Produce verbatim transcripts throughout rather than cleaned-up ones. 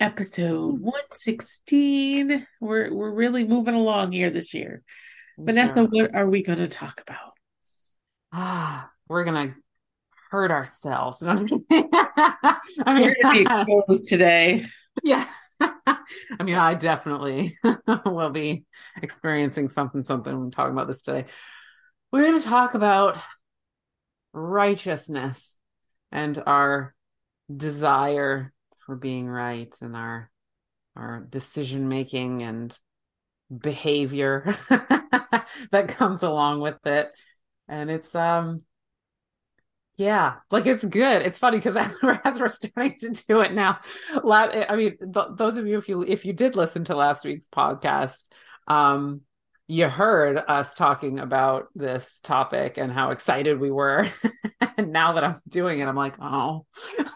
Episode one sixteen. We're we're really moving along here this year. Yeah. Vanessa, what are we going to talk about? Ah, we're going to hurt ourselves. I mean, we're going to be exposed today. Yeah. I mean, I definitely will be experiencing something, something when talking about this today. We're going to talk about righteousness. And our desire for being right and our our decision-making and behavior that comes along with it. And it's, um, yeah, like it's good. It's funny because as we're, as we're starting to do it now, I mean, th- those of you, if you, if you did listen to last week's podcast, um, you heard us talking about this topic and how excited we were. And now that I'm doing it, I'm like, oh,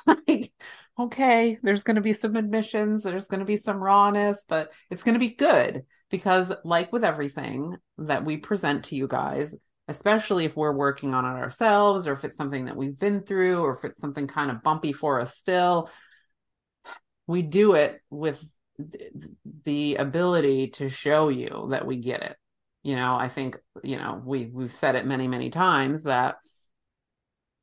like, okay, there's going to be some admissions. There's going to be some rawness, but it's going to be good because like with everything that we present to you guys, especially if we're working on it ourselves or if it's something that we've been through or if it's something kind of bumpy for us still, we do it with the ability to show you that we get it. You know, I think, you know, we, we've said it many, many times that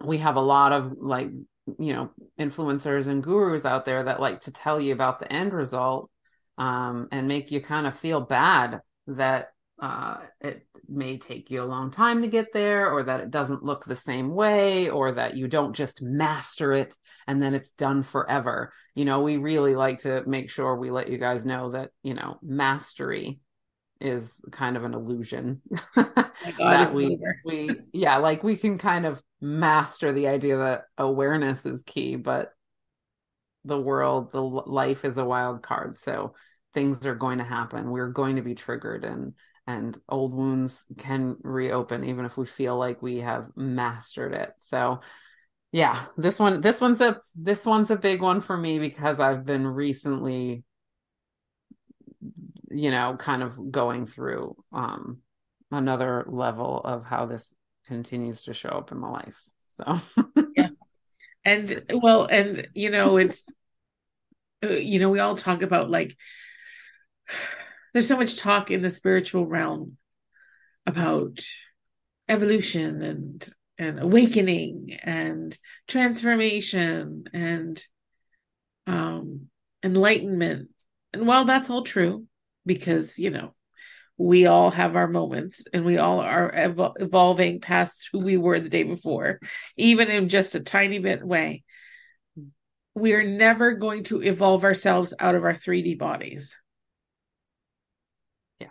we have a lot of like, you know, influencers and gurus out there that like to tell you about the end result um, and make you kind of feel bad that uh, it may take you a long time to get there or that it doesn't look the same way or that you don't just master it and then it's done forever. You know, we really like to make sure we let you guys know that, you know, mastery is kind of an illusion. Oh that we, we, yeah, like we can kind of master the idea that awareness is key, but the world, the life is a wild card. So things are going to happen. We're going to be triggered and, and old wounds can reopen, even if we feel like we have mastered it. So yeah, this one, this one's a, this one's a big one for me because I've been recently, you know, kind of going through um, another level of how this continues to show up in my life. So, yeah. And well, and, you know, it's, you know, we all talk about like, there's so much talk in the spiritual realm about evolution and, and awakening and transformation and um, enlightenment. And while that's all true, because, you know, we all have our moments and we all are evol- evolving past who we were the day before, even in just a tiny bit way. We are never going to evolve ourselves out of our three D bodies. Yeah.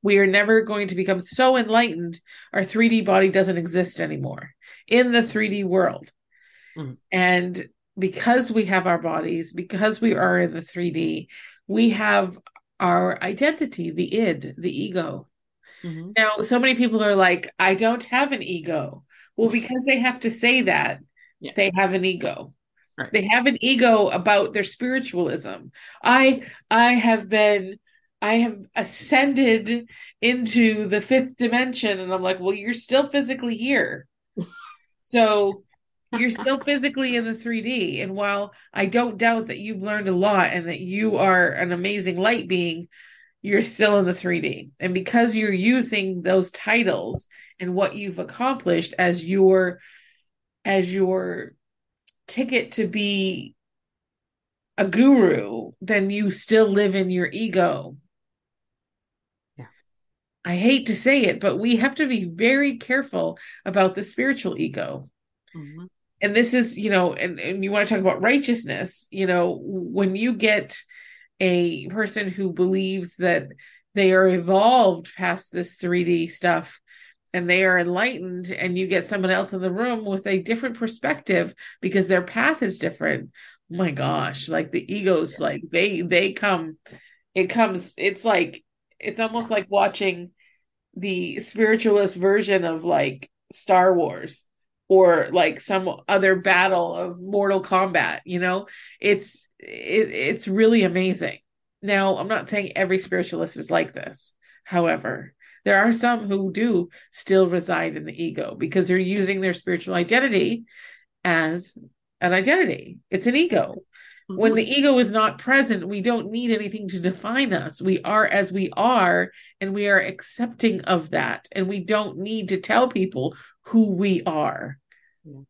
We are never going to become so enlightened, our three D body doesn't exist anymore in the three D world. Mm-hmm. And because we have our bodies, because we are in the three D, we have our identity, the id, the ego. Mm-hmm. Now, so many people are like, I don't have an ego. Well, because they have to say that, yeah. They have an ego. Right. They have an ego about their spiritualism. I, I have been, I have ascended into the fifth dimension. And I'm like, well, you're still physically here. So you're still physically in the three D. And while I don't doubt that you've learned a lot and that you are an amazing light being, you're still in the three D. And because you're using those titles and what you've accomplished as your, as your ticket to be a guru, then you still live in your ego. Yeah. I hate to say it, but we have to be very careful about the spiritual ego. Mm-hmm. And this is, you know, and, and you want to talk about righteousness, you know, when you get a person who believes that they are evolved past this three D stuff and they are enlightened and you get someone else in the room with a different perspective because their path is different. my gosh, like the egos, like they, they come, it comes, it's like, it's almost like watching the spiritualist version of like Star Wars or like some other battle of Mortal Kombat, you know, it's, it, it's really amazing. Now, I'm not saying every spiritualist is like this. However, there are some who do still reside in the ego because they're using their spiritual identity as an identity. It's an ego. When the ego is not present, we don't need anything to define us. We are as we are, and we are accepting of that. And we don't need to tell people who we are. Yeah.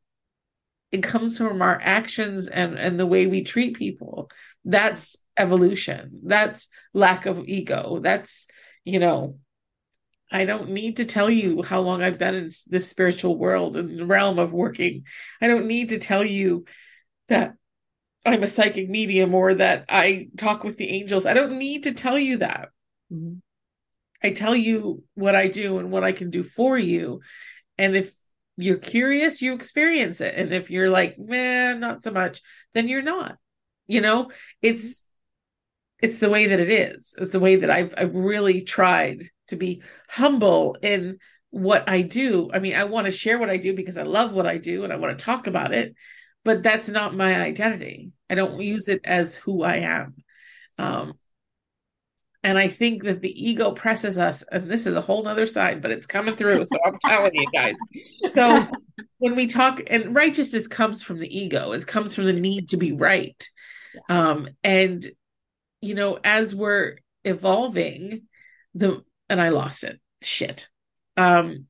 It comes from our actions and, and the way we treat people. That's evolution. That's lack of ego. That's, you know, I don't need to tell you how long I've been in this spiritual world and the realm of working. I don't need to tell you that I'm a psychic medium or that I talk with the angels. I don't need to tell you that. Mm-hmm. I tell you what I do and what I can do for you. And if you're curious, you experience it. And if you're like, man, not so much, then you're not, you know, it's, it's the way that it is. It's the way that I've, I've really tried to be humble in what I do. I mean, I want to share what I do because I love what I do and I want to talk about it, but that's not my identity. I don't use it as who I am. Um, and I think that the ego presses us, and this is a whole nother side, but it's coming through. So I'm telling you guys. So when we talk, and righteousness comes from the ego, it comes from the need to be right. Um, and, you know, as we're evolving the, and I lost it. Shit. Um,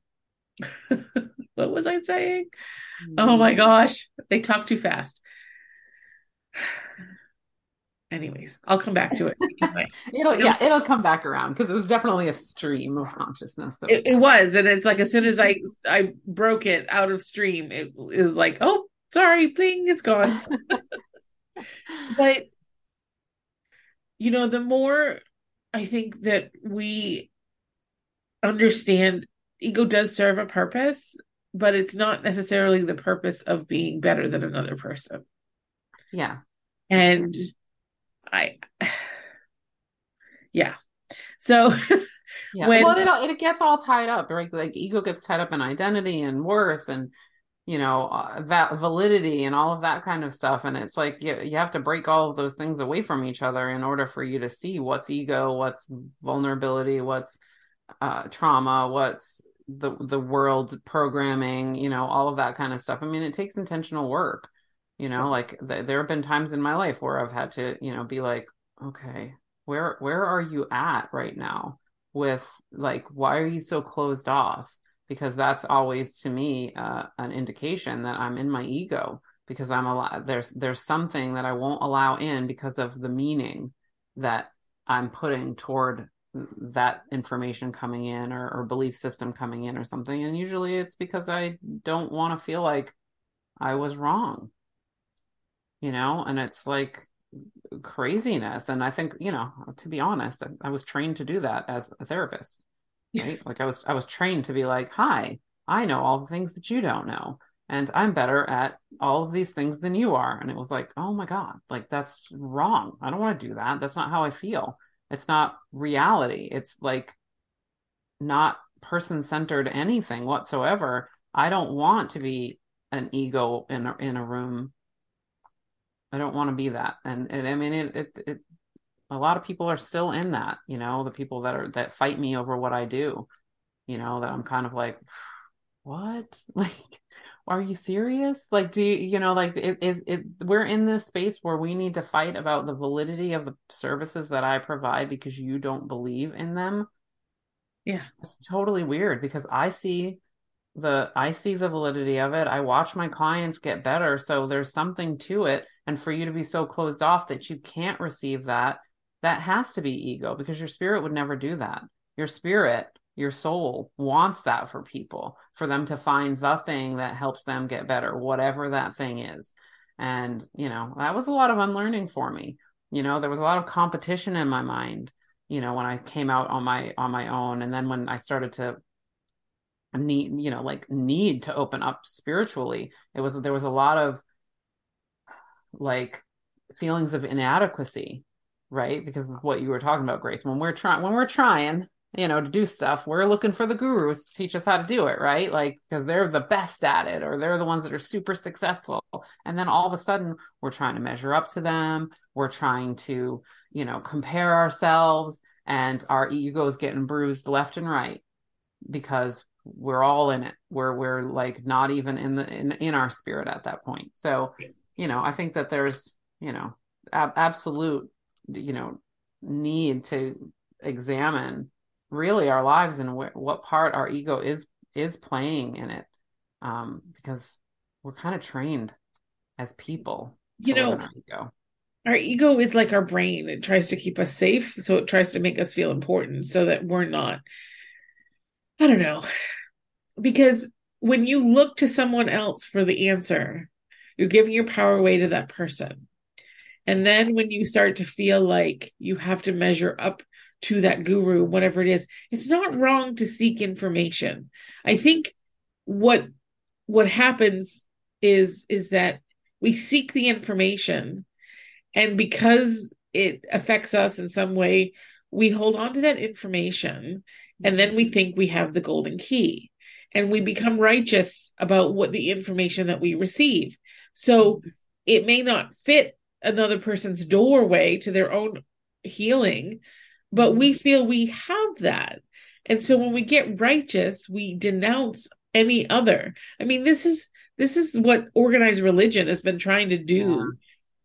what was I saying? Oh my gosh. They talk too fast. Anyways, I'll come back to it. I, it'll, it'll, yeah, it'll come back around because it was definitely a stream of consciousness. It, it was. And it's like, as soon as I, I broke it out of stream, it, it was like, oh, sorry, bling, it's gone. But, you know, the more I think that we understand ego does serve a purpose, but it's not necessarily the purpose of being better than another person. Yeah. And I, yeah. So yeah. When, well, it, it gets all tied up, right? Like ego gets tied up in identity and worth and, you know, that validity and all of that kind of stuff. And it's like, you, you have to break all of those things away from each other in order for you to see what's ego, what's vulnerability, what's uh, trauma, what's the, the world programming, you know, all of that kind of stuff. I mean, it takes intentional work, you know, sure. Like th- there have been times in my life where I've had to, you know, be like, okay, where, where are you at right now with like, why are you so closed off? Because that's always to me uh, an indication that I'm in my ego because I'm al- there's there's something that I won't allow in because of the meaning that I'm putting toward that information coming in or, or belief system coming in or something. And usually it's because I don't want to feel like I was wrong, you know, and it's like craziness. And I think, you know, to be honest, I, I was trained to do that as a therapist. Right? Like I was, I was trained to be like, hi, I know all the things that you don't know. And I'm better at all of these things than you are. And it was like, oh my God, like that's wrong. I don't want to do that. That's not how I feel. It's not reality. It's like not person-centered anything whatsoever. I don't want to be an ego in a, in a room. I don't want to be that. And, and I mean, it, it, it a lot of people are still in that, you know, the people that are, that fight me over what I do, you know, that I'm kind of like, what, like, are you serious? Like, do you, you know, like it is it, we're in this space where we need to fight about the validity of the services that I provide because you don't believe in them. Yeah. It's totally weird because I see the, I see the validity of it. I watch my clients get better. So there's something to it. And for you to be so closed off that you can't receive that, that has to be ego because your spirit would never do that. Your spirit, your soul wants that for people, for them to find the thing that helps them get better, whatever that thing is. And, you know, that was a lot of unlearning for me. You know, there was a lot of competition in my mind, you know, when I came out on my, on my own. And then when I started to need, you know, like need to open up spiritually, it was, there was a lot of like feelings of inadequacy, right? Because of what you were talking about, Grace, when we're trying, when we're trying, you know, to do stuff, we're looking for the gurus to teach us how to do it, right? Like, because they're the best at it, or they're the ones that are super successful. And then all of a sudden we're trying to measure up to them. We're trying to, you know, compare ourselves, and our ego is getting bruised left and right because we're all in it. We're, we're like not even in the, in, in our spirit at that point. So, you know, I think that there's, you know, ab- absolute, you know, need to examine really our lives and wh- what part our ego is is playing in it, um because we're kind of trained as people, you know, our ego. Our ego is like our brain. It tries to keep us safe, so it tries to make us feel important so that we're not, I don't know, because when you look to someone else for the answer, you're giving your power away to that person. And then when you start to feel like you have to measure up to that guru, whatever it is, it's not wrong to seek information. I think what what happens is is that we seek the information, and because it affects us in some way, we hold on to that information, and then we think we have the golden key, and we become righteous about what the information that we receive. So it may not fit another person's doorway to their own healing, but we feel we have that. And so when we get righteous, we denounce any other. I mean, this is this is what organized religion has been trying to do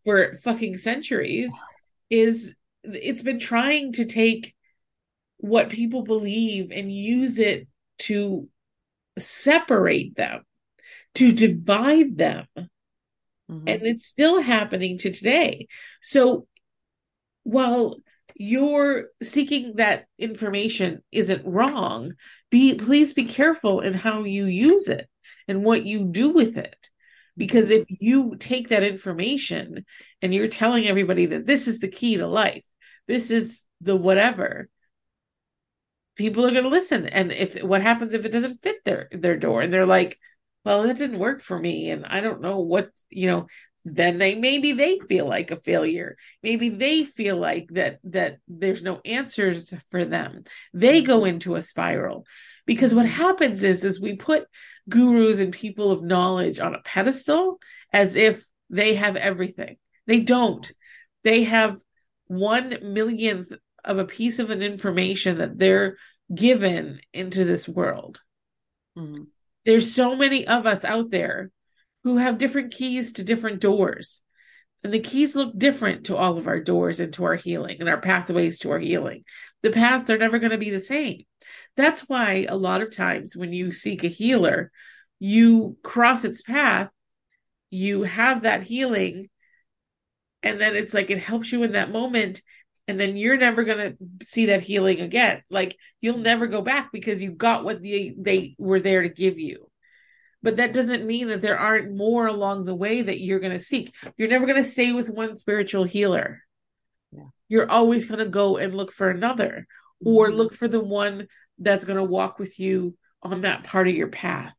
for fucking centuries. Is it's been trying to take what people believe and use it to separate them, to divide them. Mm-hmm. And it's still happening to today. So while you're seeking that information isn't wrong, Be please be careful in how you use it and what you do with it. Because if you take that information and you're telling everybody that this is the key to life, this is the whatever, people are going to listen. And if what happens if it doesn't fit their, their door, and they're like, well, that didn't work for me, and I don't know what, you know, then they maybe they feel like a failure. Maybe they feel like that that there's no answers for them. They go into a spiral, because what happens is is we put gurus and people of knowledge on a pedestal as if they have everything. They don't. They have one millionth of a piece of an information that they're given into this world. Mm-hmm. There's so many of us out there who have different keys to different doors. And the keys look different to all of our doors and to our healing and our pathways to our healing. The paths are never going to be the same. That's why a lot of times when you seek a healer, you cross its path, you have that healing, and then it's like it helps you in that moment, and then you're never going to see that healing again. Like, you'll never go back because you got what they, they were there to give you. But that doesn't mean that there aren't more along the way that you're going to seek. You're never going to stay with one spiritual healer. Yeah. You're always going to go and look for another, or look for the one that's going to walk with you on that part of your path.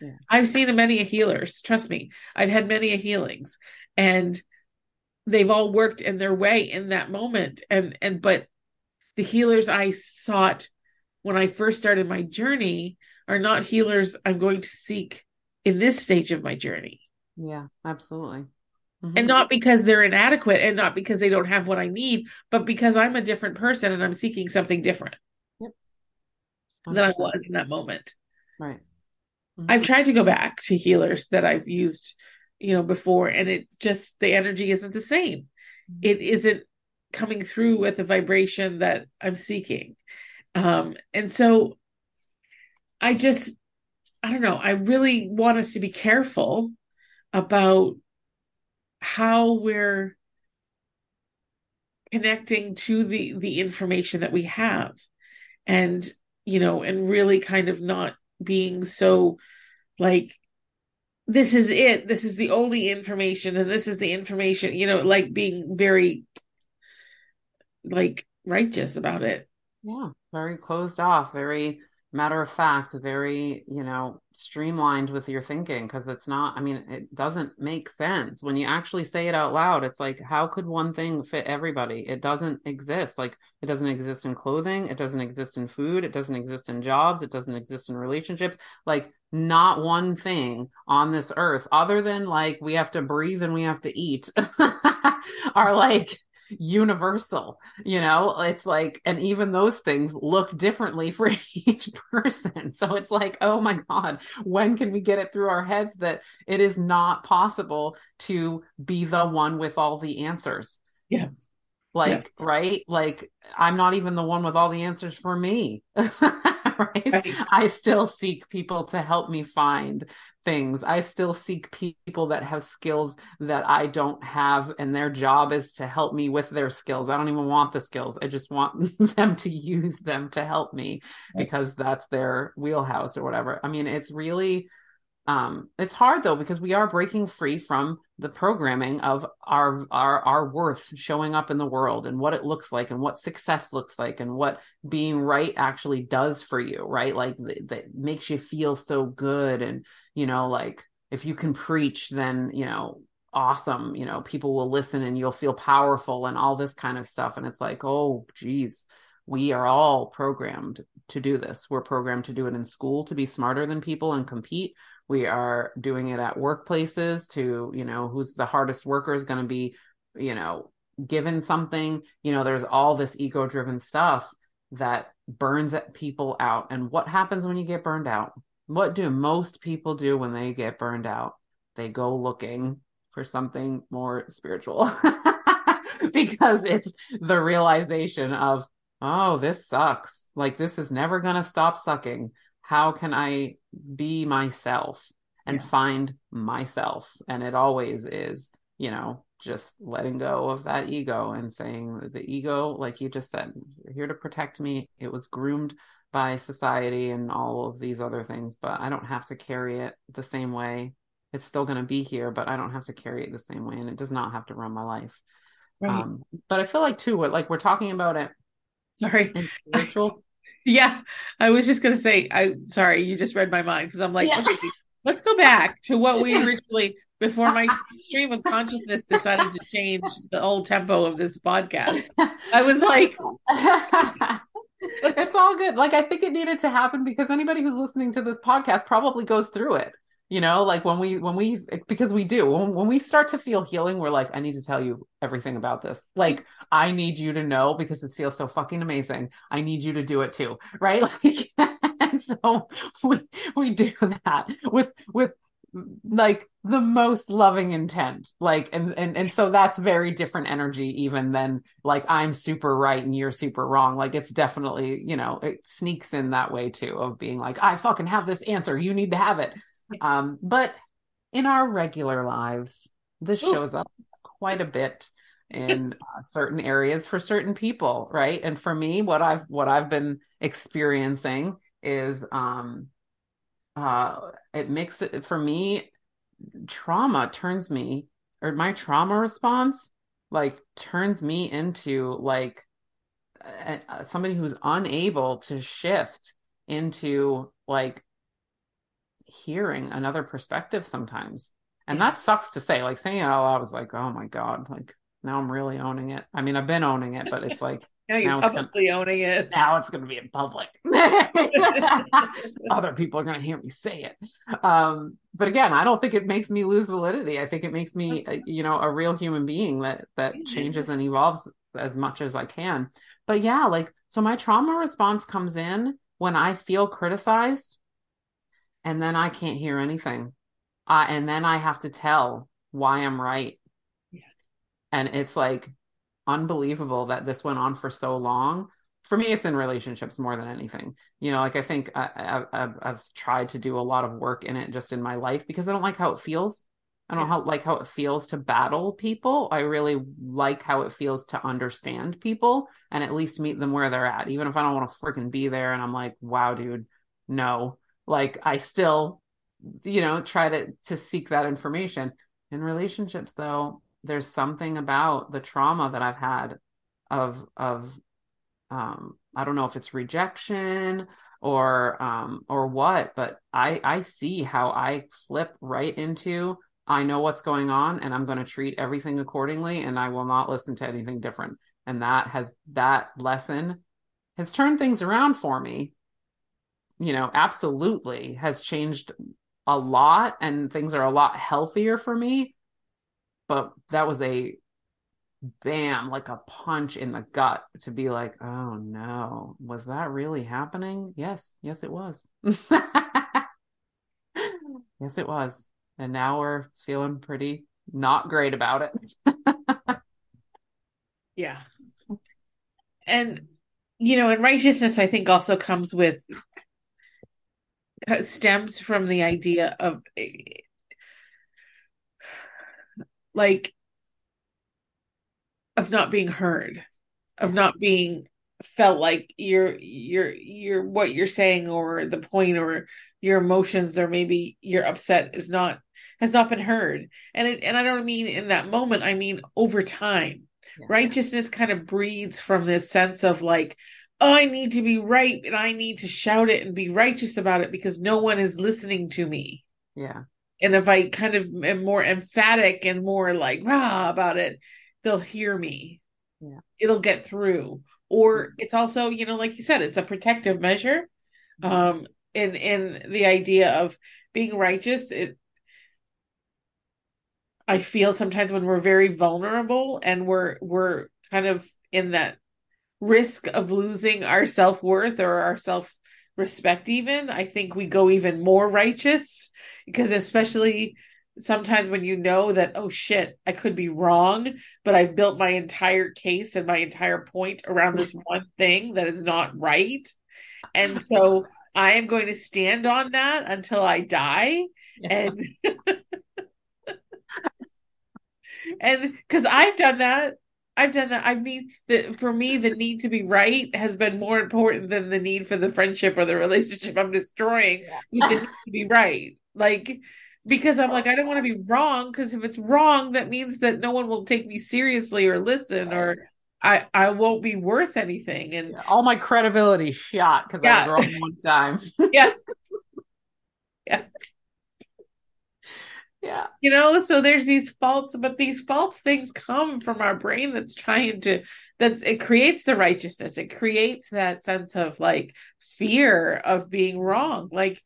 Yeah. I've seen many healers. Trust me. I've had many healings, and they've all worked in their way in that moment. And, and, but the healers I sought when I first started my journey are not healers I'm going to seek in this stage of my journey. Yeah, absolutely. Mm-hmm. And not because they're inadequate, and not because they don't have what I need, but because I'm a different person and I'm seeking something different. Yep. than I was in that moment. Right. Mm-hmm. I've tried to go back to healers that I've used, you know, before, and it just, the energy isn't the same. Mm-hmm. It isn't coming through with the vibration that I'm seeking. Um, and so I just, I don't know. I really want us to be careful about how we're connecting to the, the information that we have, and, you know, and really kind of not being so like, this is it. This is the only information. And this is the information, you know, like being very like righteous about it. Yeah. Very closed off, very matter of fact, very, you know, streamlined with your thinking, because it's not, I mean, it doesn't make sense. When you actually say it out loud, it's like, how could one thing fit everybody? It doesn't exist. Like, it doesn't exist in clothing. It doesn't exist in food. It doesn't exist in jobs. It doesn't exist in relationships. Like, not one thing on this earth, other than like, we have to breathe and we have to eat, are like universal, you know. It's like, and even those things look differently for each person. So it's like, oh my God, when can we get it through our heads that it is not possible to be the one with all the answers? Yeah. Like, yeah. Right. Like, I'm not even the one with all the answers for me. Right? Right. I still seek people to help me find things. I still seek people that have skills that I don't have, and their job is to help me with their skills. I don't even want the skills. I just want them to use them to help me, right? Because that's their wheelhouse or whatever. I mean, it's really, um, it's hard though, because we are breaking free from the programming of our, our, our worth showing up in the world, and what it looks like, and what success looks like, and what being right actually does for you, right? Like that, that makes you feel so good. And, you know, like if you can preach, then, you know, awesome, you know, people will listen and you'll feel powerful and all this kind of stuff. And it's like, oh geez, we are all programmed to do this. We're programmed to do it in school, to be smarter than people and compete. We are doing it at workplaces to, you know, who's the hardest worker is going to be, you know, given something. You know, there's all this ego-driven stuff that burns people out. And what happens when you get burned out? What do most people do when they get burned out? They go looking for something more spiritual because it's the realization of, oh, this sucks. Like, this is never going to stop sucking. How can I be myself and yeah. find myself? And it always is, you know, just letting go of that ego and saying that the ego, like you just said, here to protect me. It was groomed by society and all of these other things, but I don't have to carry it the same way. It's still going to be here, but I don't have to carry it the same way. And it does not have to run my life. Right. Um, but I feel like too, what, like we're talking about it. Sorry. Spiritual. Yeah, I was just going to say, I sorry, you just read my mind, because I'm like, yeah. okay, let's go back to what we originally, before my stream of consciousness decided to change the old tempo of this podcast. I was like, it's all good. Like, I think it needed to happen because anybody who's listening to this podcast probably goes through it. You know, like when we, when we, because we do, when, when we start to feel healing, we're like, I need to tell you everything about this. Like, I need you to know because it feels so fucking amazing. I need you to do it too. Right. Like, and so we, we do that with, with like the most loving intent. Like, and, and, and so that's very different energy even than like, I'm super right and you're super wrong. Like, it's definitely, you know, it sneaks in that way too, of being like, I fucking have this answer. You need to have it. Um, but in our regular lives, this Ooh. shows up quite a bit in uh, certain areas for certain people. Right. And for me, what I've, what I've been experiencing is, um, uh, it makes it for me, trauma turns me, or my trauma response, like turns me into like uh, somebody who's unable to shift into like hearing another perspective sometimes. And that sucks to say, like saying it all, I was like, oh my God, like now I'm really owning it. I mean, I've been owning it, but it's like, now you're publicly owning it. Now it's going to be in public. Other people are going to hear me say it. Um, but again, I don't think it makes me lose validity. I think it makes me, you know, a real human being that, that changes and evolves as much as I can. But yeah, like, so my trauma response comes in when I feel criticized. And then I can't hear anything. Uh, and then I have to tell why I'm right. Yeah. And it's like unbelievable that this went on for so long. For me, it's in relationships more than anything. You know, like I think I, I, I've, I've tried to do a lot of work in it just in my life because I don't like how it feels. I don't yeah. how, like how it feels to battle people. I really like how it feels to understand people and at least meet them where they're at. Even if I don't want to freaking be there and I'm like, wow, dude, no. Like I still, you know, try to, to seek that information in relationships though. There's something about the trauma that I've had of, of, um, I don't know if it's rejection or, um, or what, but I, I see how I flip right into, I know what's going on and I'm going to treat everything accordingly. And I will not listen to anything different. And that has, that lesson has turned things around for me. You know, absolutely has changed a lot, and things are a lot healthier for me, but that was a bam, like a punch in the gut to be like, oh no, was that really happening? Yes. Yes, it was. Yes, it was. And now we're feeling pretty not great about it. Yeah. And, you know, and righteousness, I think also comes with, stems from the idea of like, of not being heard, of not being felt like your, your, your, what you're saying or the point or your emotions or maybe your upset is not, has not been heard. And it, and I don't mean in that moment, I mean over time. Yeah. Righteousness kind of breeds from this sense of like, oh, I need to be right and I need to shout it and be righteous about it because no one is listening to me. Yeah. And if I kind of am more emphatic and more like rah about it, they'll hear me. Yeah. It'll get through. Or it's also, you know, like you said, it's a protective measure. Um, in, in the idea of being righteous, it, I feel sometimes when we're very vulnerable and we're, we're kind of in that risk of losing our self-worth or our self-respect even, I think we go even more righteous because especially sometimes when you know that, oh shit, I could be wrong, but I've built my entire case and my entire point around this one thing that is not right. And so I am going to stand on that until I die. Yeah. And and because I've done that, I've done that. I mean, the, for me, the need to be right has been more important than the need for the friendship or the relationship I'm destroying. Yeah. The need to be right. Like, because I'm like, I don't want to be wrong, because if it's wrong, that means that no one will take me seriously or listen, or I, I won't be worth anything. And yeah, all my credibility shot because yeah. I was wrong one time. Yeah. Yeah. Yeah. You know, so there's these faults, but these false things come from our brain that's trying to, that's, it creates the righteousness. It creates that sense of like fear of being wrong. Like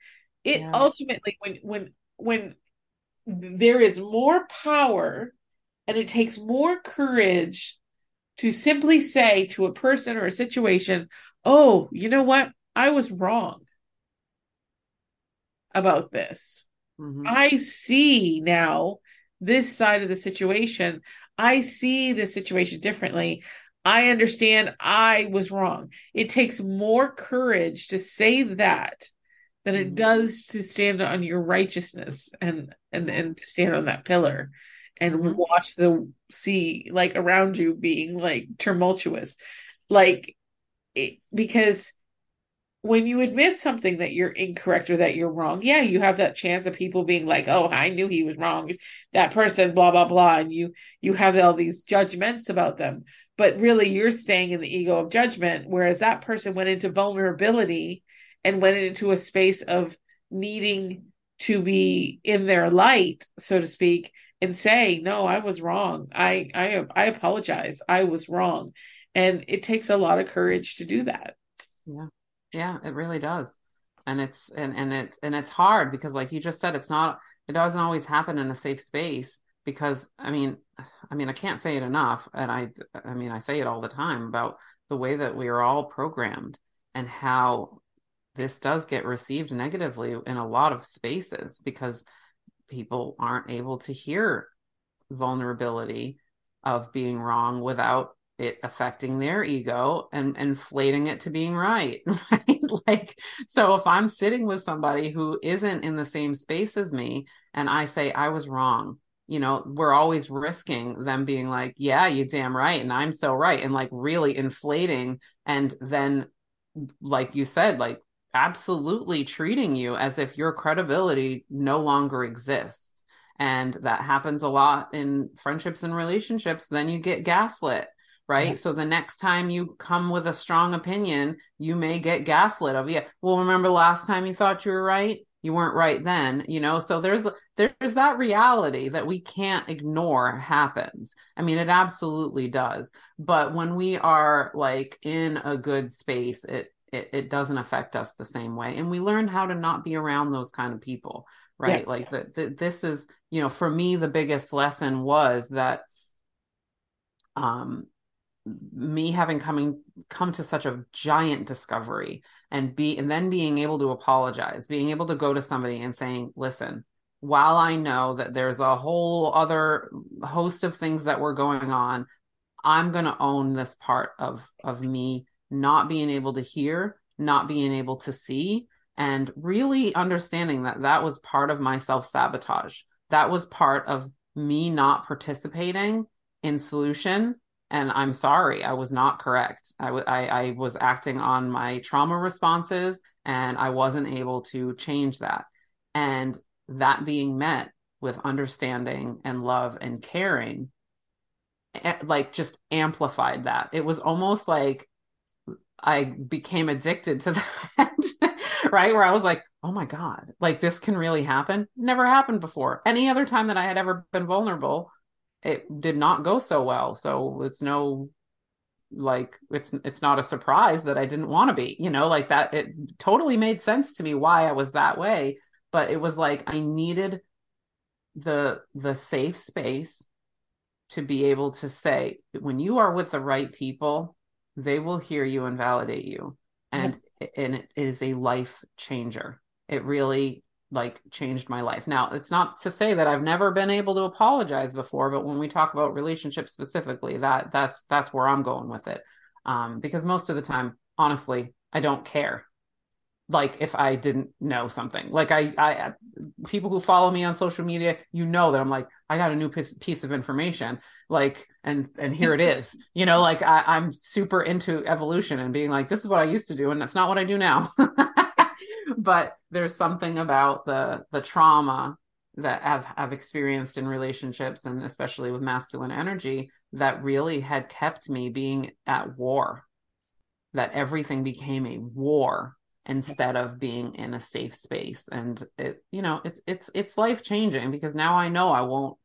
it yeah. ultimately, when, when, when there is more power and it takes more courage to simply say to a person or a situation, oh, you know what? I was wrong about this. Mm-hmm. I see now this side of the situation. I see the situation differently. I understand I was wrong. It takes more courage to say that than mm-hmm. it does to stand on your righteousness and, and, and to stand on that pillar and mm-hmm. watch the sea like around you being like tumultuous. Like, it, because when you admit something that you're incorrect or that you're wrong, yeah, you have that chance of people being like, oh, I knew he was wrong, that person, blah, blah, blah. And you, you have all these judgments about them, but really you're staying in the ego of judgment. Whereas that person went into vulnerability and went into a space of needing to be in their light, so to speak, and say, no, I was wrong. I, I, I apologize. I was wrong. And it takes a lot of courage to do that. Yeah. Yeah, it really does. And it's, and, and it's, and it's hard because like you just said, it's not, it doesn't always happen in a safe space because I mean, I mean, I can't say it enough. And I, I mean, I say it all the time about the way that we are all programmed and how this does get received negatively in a lot of spaces because people aren't able to hear vulnerability of being wrong without it affecting their ego and inflating it to being right, right? Like, so if I'm sitting with somebody who isn't in the same space as me and I say, I was wrong, you know, we're always risking them being like, yeah, you damn right. And I'm so right. And like really inflating. And then, like you said, like absolutely treating you as if your credibility no longer exists. And that happens a lot in friendships and relationships. Then you get gaslit. right? So the next time you come with a strong opinion, you may get gaslit of, yeah, well, remember last time you thought you were right? You weren't right then, you know? So there's, there's that reality that we can't ignore happens. I mean, it absolutely does. But when we are like in a good space, it, it, it doesn't affect us the same way. And we learn how to not be around those kind of people, right? Yeah. Like the, the, this is, you know, for me, the biggest lesson was that, um, me having coming come to such a giant discovery and be and then being able to apologize, being able to go to somebody and saying, listen, while I know that there's a whole other host of things that were going on, I'm going to own this part of of me not being able to hear, not being able to see, and really understanding that that was part of my self-sabotage. That was part of me not participating in solution. And I'm sorry, I was not correct. I, w- I, I was acting on my trauma responses and I wasn't able to change that. And that being met with understanding and love and caring, it, like just amplified that. It was almost like I became addicted to that, right? Where I was like, oh my God, like this can really happen. Never happened before. Any other time that I had ever been vulnerable, it did not go so well. So it's no, like, it's, it's not a surprise that I didn't want to be, you know, like that. It totally made sense to me why I was that way, but it was like, I needed the, the safe space to be able to say, when you are with the right people, they will hear you and validate you. And, mm-hmm. and it is a life changer. It really like changed my life. Now, it's not to say that I've never been able to apologize before, but when we talk about relationships specifically, that that's, that's where I'm going with it. Um, because most of the time, honestly, I don't care. Like if I didn't know something, like I, I, people who follow me on social media, you know that I'm like, I got a new piece, piece of information, like, and, and here it is, you know, like I, I'm super into evolution and being like, this is what I used to do. And that's not what I do now. But there's something about the the trauma that I've, I've experienced in relationships and especially with masculine energy that really had kept me being at war, that everything became a war instead of being in a safe space. And it, you know, it's, it's, it's life changing because now I know I won't,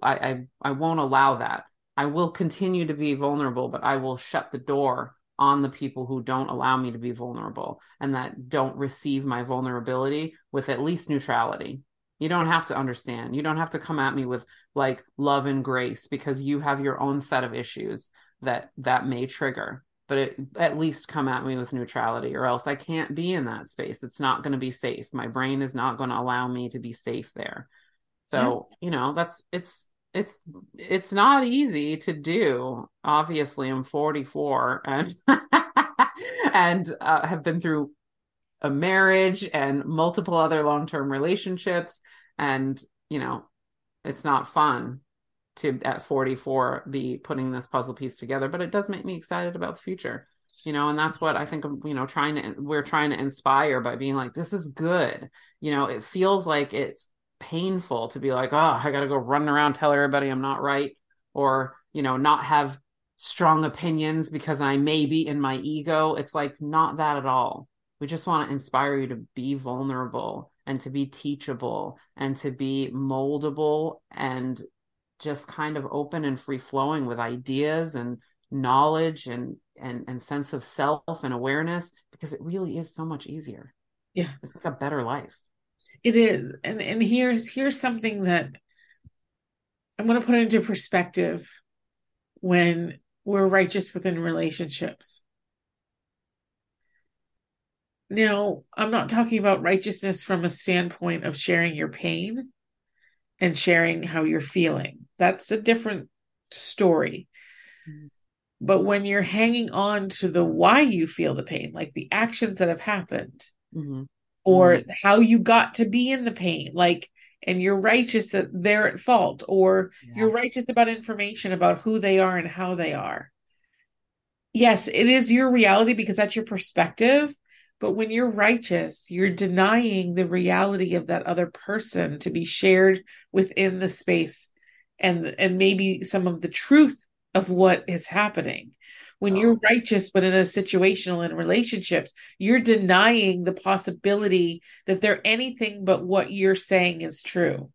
I, I, I won't allow that. I will continue to be vulnerable, but I will shut the door on the people who don't allow me to be vulnerable and that don't receive my vulnerability with at least neutrality. You don't have to understand. You don't have to come at me with like love and grace because you have your own set of issues that that may trigger, but it, at least come at me with neutrality or else I can't be in that space. It's not going to be safe. My brain is not going to allow me to be safe there. So, yeah. you know, that's, it's, It's it's not easy to do. Obviously, I'm forty-four and and uh, have been through a marriage and multiple other long-term relationships, and you know, it's not fun to at forty-four be putting this puzzle piece together. But it does make me excited about the future, you know. And that's what I think. You know, trying to we're trying to inspire by being like, this is good. You know, it feels like it's painful to be like, oh, I gotta go running around tell everybody I'm not right, or you know, not have strong opinions because I may be in my ego. It's like not that at all. We just want to inspire you to be vulnerable and to be teachable and to be moldable and just kind of open and free flowing with ideas and knowledge and and and sense of self and awareness, because it really is so much easier. Yeah, it's like a better life. It is. And and here's here's something that I'm going to put into perspective when we're righteous within relationships. Now, I'm not talking about righteousness from a standpoint of sharing your pain and sharing how you're feeling. That's a different story. Mm-hmm. But when you're hanging on to the why you feel the pain, like the actions that have happened, mm-hmm. or mm-hmm. how you got to be in the pain, like, and you're righteous that they're at fault, or yeah. you're righteous about information about who they are and how they are. Yes, it is your reality because that's your perspective. But when you're righteous, you're denying the reality of that other person to be shared within the space and, and maybe some of the truth of what is happening. When you're righteous, but in a situational and relationships, you're denying the possibility that they're anything but what you're saying is true.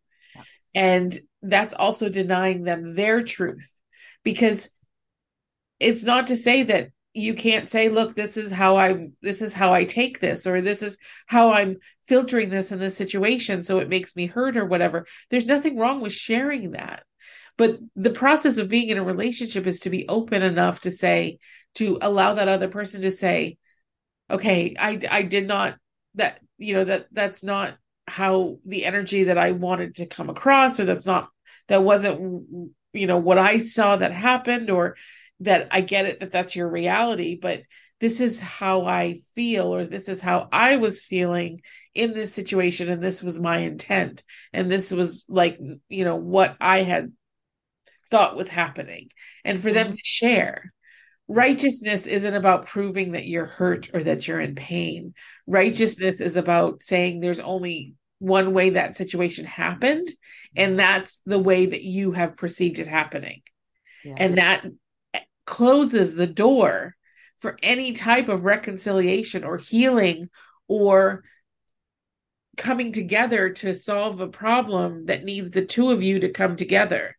And that's also denying them their truth, because it's not to say that you can't say, look, this is how I, this is how I take this, or this is how I'm filtering this in this situation. So it makes me hurt or whatever. There's nothing wrong with sharing that. But the process of being in a relationship is to be open enough to say, to allow that other person to say, okay, I, I did not, that, you know, that that's not how the energy that I wanted to come across, or that's not, that wasn't, you know, what I saw that happened, or that I get it, that that's your reality, but this is how I feel, or this is how I was feeling in this situation. And this was my intent. And this was like, you know, what I had thought was happening, and for them to share. Righteousness isn't about proving that you're hurt or that you're in pain. Righteousness is about saying there's only one way that situation happened, and that's the way that you have perceived it happening. Yeah. And that closes the door for any type of reconciliation or healing or coming together to solve a problem that needs the two of you to come together.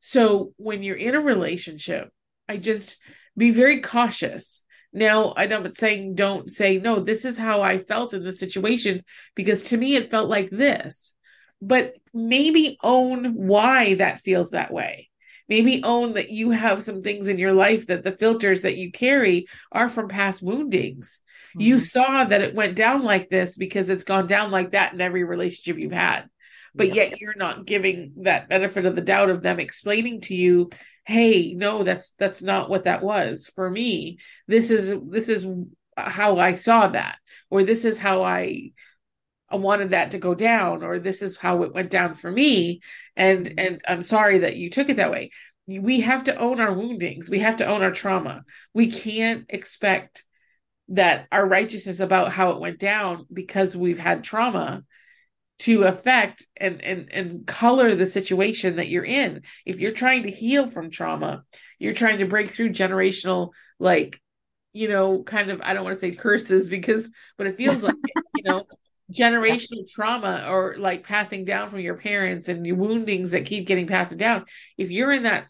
So when you're in a relationship, I just be very cautious. Now, I'm not saying don't say, no, this is how I felt in this situation, because to me, it felt like this. But maybe own why that feels that way. Maybe own that you have some things in your life that the filters that you carry are from past woundings. Mm-hmm. You saw that it went down like this because it's gone down like that in every relationship you've had. But yet you're not giving that benefit of the doubt of them explaining to you, hey, no, that's, that's not what that was for me. This is, this is how I saw that, or this is how I wanted that to go down, or this is how it went down for me. And, and I'm sorry that you took it that way. We have to own our woundings. We have to own our trauma. We can't expect that our righteousness about how it went down, because we've had trauma, to affect and, and, and color the situation that you're in. If you're trying to heal from trauma, you're trying to break through generational, like, you know, kind of, I don't want to say curses, because, but it feels like, you know, generational trauma, or like passing down from your parents and your woundings that keep getting passed down. If you're in that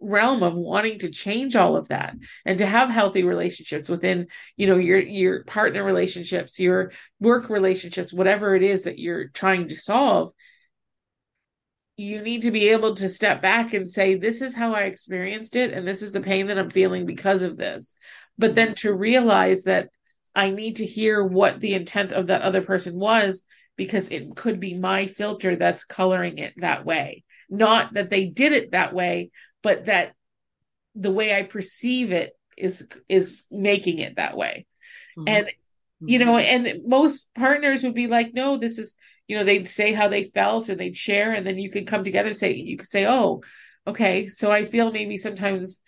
realm of wanting to change all of that and to have healthy relationships within, you know, your, your partner relationships, your work relationships, whatever it is that you're trying to solve, you need to be able to step back and say, this is how I experienced it. And this is the pain that I'm feeling because of this. But then to realize that I need to hear what the intent of that other person was, because it could be my filter that's coloring it that way. Not that they did it that way, but that the way I perceive it is, is making it that way. Mm-hmm. And, you know, and most partners would be like, no, this is, you know, they'd say how they felt and they'd share. And then you could come together and say, you could say, oh, okay. So I feel maybe sometimes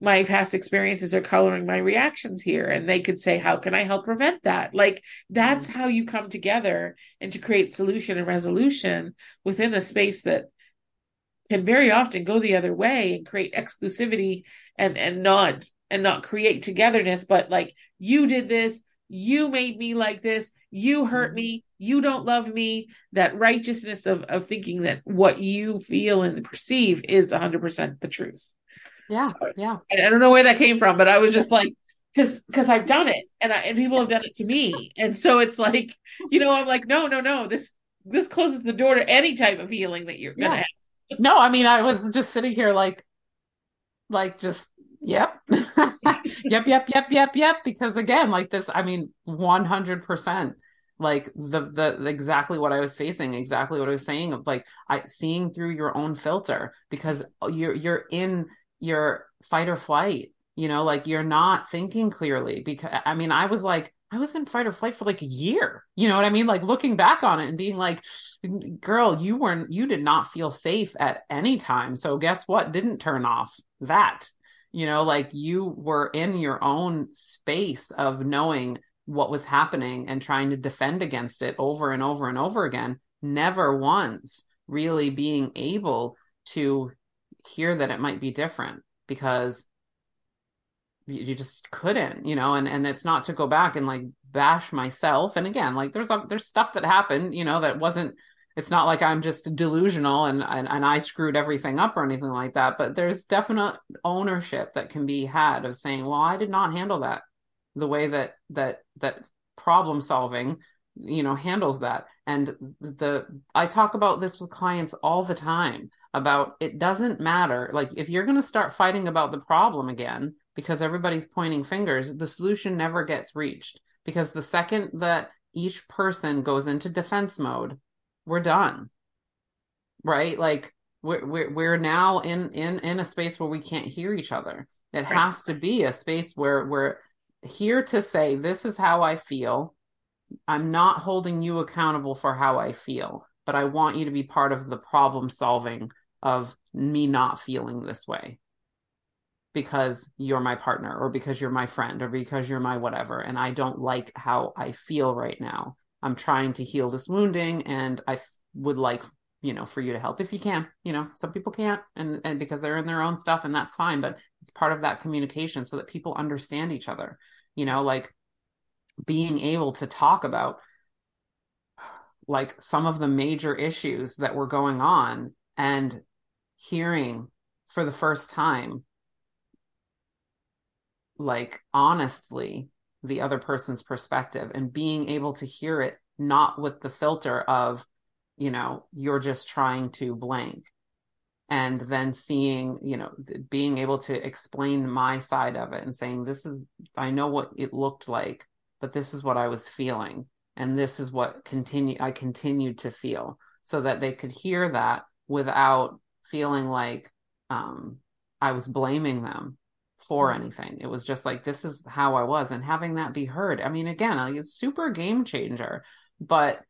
my past experiences are coloring my reactions here. And they could say, how can I help prevent that? Like, that's mm-hmm. how you come together and to create solution and resolution within a space that can very often go the other way and create exclusivity and, and not, and not create togetherness, but like, you did this, you made me like this, you hurt me, you don't love me. That righteousness of, of thinking that what you feel and perceive is a hundred percent the truth. Yeah. So, yeah. I, I don't know where that came from, but I was just like, cause, cause I've done it, and I, and people have done it to me. And so it's like, you know, I'm like, no, no, no, this, this closes the door to any type of healing that you're going to yeah. have. No, I mean, I was just sitting here like, like, just, yep. yep. Yep. Yep. Yep. Yep. Because again, like this, I mean, one hundred percent like the, the, the, exactly what I was facing, exactly what I was saying of like, I seeing through your own filter, because you're, you're in your fight or flight, you know, like you're not thinking clearly. Because I mean, I was like, I was in fight or flight for like a year, you know what I mean? Like looking back on it and being like, girl, you weren't, you did not feel safe at any time. So guess what? Didn't turn off that, you know, like you were in your own space of knowing what was happening and trying to defend against it over and over and over again, never once really being able to hear that it might be different. because you just couldn't, you know, and, and it's not to go back and like bash myself. And again, like there's, um, there's stuff that happened, you know, that wasn't, it's not like I'm just delusional and, and, and I screwed everything up or anything like that, but there's definite ownership that can be had of saying, well, I did not handle that the way that, that, that problem solving, you know, handles that. And the, I talk about this with clients all the time about, it doesn't matter. Like if you're going to start fighting about the problem again, because everybody's pointing fingers, the solution never gets reached. Because the second that each person goes into defense mode, we're done, right? Like we're we're, we're now in in in a space where we can't hear each other. It right. has to be a space where we're here to say, this is how I feel. I'm not holding you accountable for how I feel, but I want you to be part of the problem solving of me not feeling this way, because you're my partner or because you're my friend or because you're my whatever. And I don't like how I feel right now. I'm trying to heal this wounding. And I f- would like, you know, for you to help if you can, you know, some people can't and, and because they're in their own stuff and that's fine, but it's part of that communication so that people understand each other, you know, like being able to talk about like some of the major issues that were going on and hearing for the first time, like honestly, the other person's perspective and being able to hear it, not with the filter of, you know, you're just trying to blank. And then seeing, you know, th- being able to explain my side of it and saying, this is, I know what it looked like, but this is what I was feeling. And this is what continue, I continued to feel, so that they could hear that without feeling like um, I was blaming them for anything. It was just like, this is how I was, and having that be heard. I mean, again, like, it's super game changer, but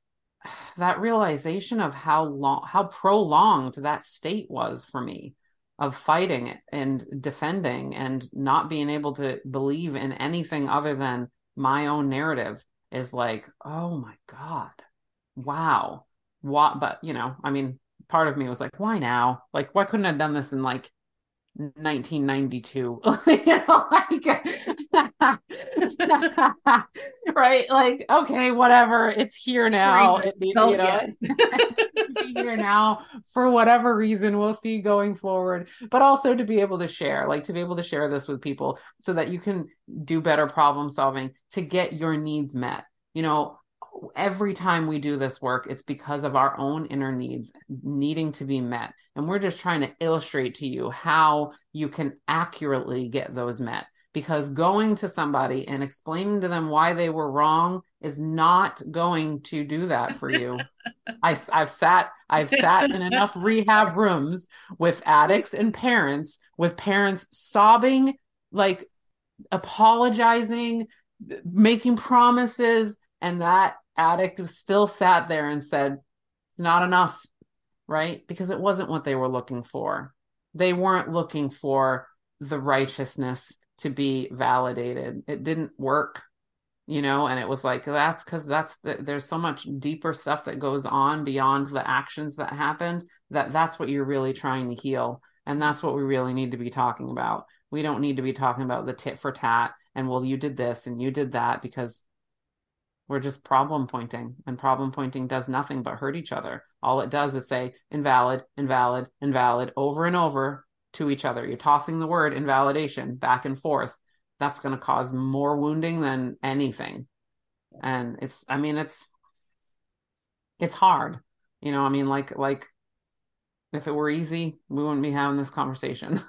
that realization of how long, how prolonged that state was for me of fighting it and defending and not being able to believe in anything other than my own narrative is like, oh my God, wow. What, but you know, I mean, part of me was like, why now? Like, why couldn't I have done this in like nineteen ninety-two, you know, like, right? Like, okay, whatever. It's here now. It needs, you know, it's here now for whatever reason. We'll see going forward, but also to be able to share, like to be able to share this with people so that you can do better problem solving to get your needs met. You know, every time we do this work, it's because of our own inner needs needing to be met. And we're just trying to illustrate to you how you can accurately get those met, because going to somebody and explaining to them why they were wrong is not going to do that for you. I, I've sat, I've sat in enough rehab rooms with addicts and parents, with parents sobbing, like apologizing, making promises, and that addict still sat there and said, it's not enough, right? Because it wasn't what they were looking for. They weren't looking for the righteousness to be validated. It didn't work, you know? And it was like, that's because that's the, there's so much deeper stuff that goes on beyond the actions that happened, that that's what you're really trying to heal. And that's what we really need to be talking about. We don't need to be talking about the tit for tat and, well, you did this and you did that, because we're just problem pointing, and problem pointing does nothing but hurt each other. All it does is say invalid, invalid, invalid over and over to each other. You're tossing the word invalidation back and forth. That's going to cause more wounding than anything. And it's, I mean, it's, it's hard, you know, I mean, like, like if it were easy, we wouldn't be having this conversation.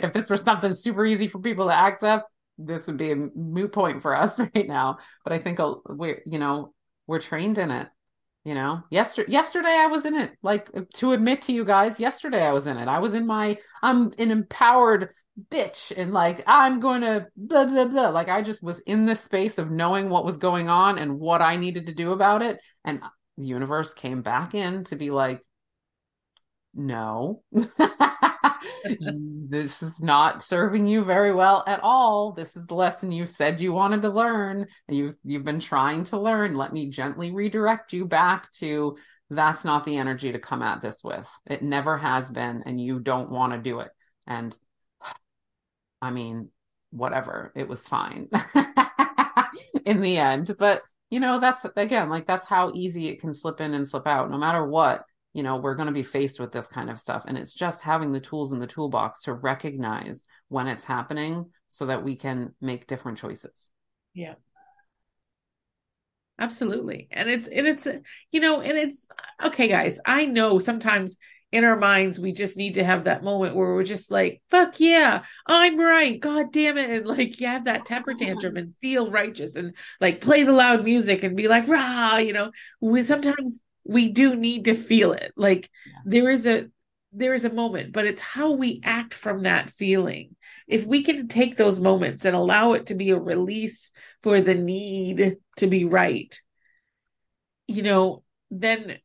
If this were something super easy for people to access, this would be a moot point for us right now, but I think we're, you know, we're trained in it, you know, yesterday, yesterday I was in it, like to admit to you guys, yesterday I was in it. I was in my, I'm an empowered bitch. And like, I'm going to blah, blah, blah. Like, I just was in this space of knowing what was going on and what I needed to do about it. And the universe came back in to be like, no, this is not serving you very well at all. This is the lesson you said you wanted to learn, and you've, you've been trying to learn. Let me gently redirect you back to, that's not the energy to come at this with. It never has been, and you don't want to do it. And I mean, whatever, it was fine in the end. But, you know, that's, again, like, that's how easy it can slip in and slip out. No matter what, you know, we're going to be faced with this kind of stuff. And it's just having the tools in the toolbox to recognize when it's happening so that we can make different choices. Yeah. Absolutely. And it's, and it's, you know, and it's, okay, guys, I know sometimes in our minds, we just need to have that moment where we're just like, fuck yeah, I'm right. God damn it. And like, you have that temper tantrum and feel righteous and like play the loud music and be like, rah, you know, we sometimes we do need to feel it. Like yeah. there is a, there is a moment, but it's how we act from that feeling. If we can take those moments and allow it to be a release for the need to be right, you know, then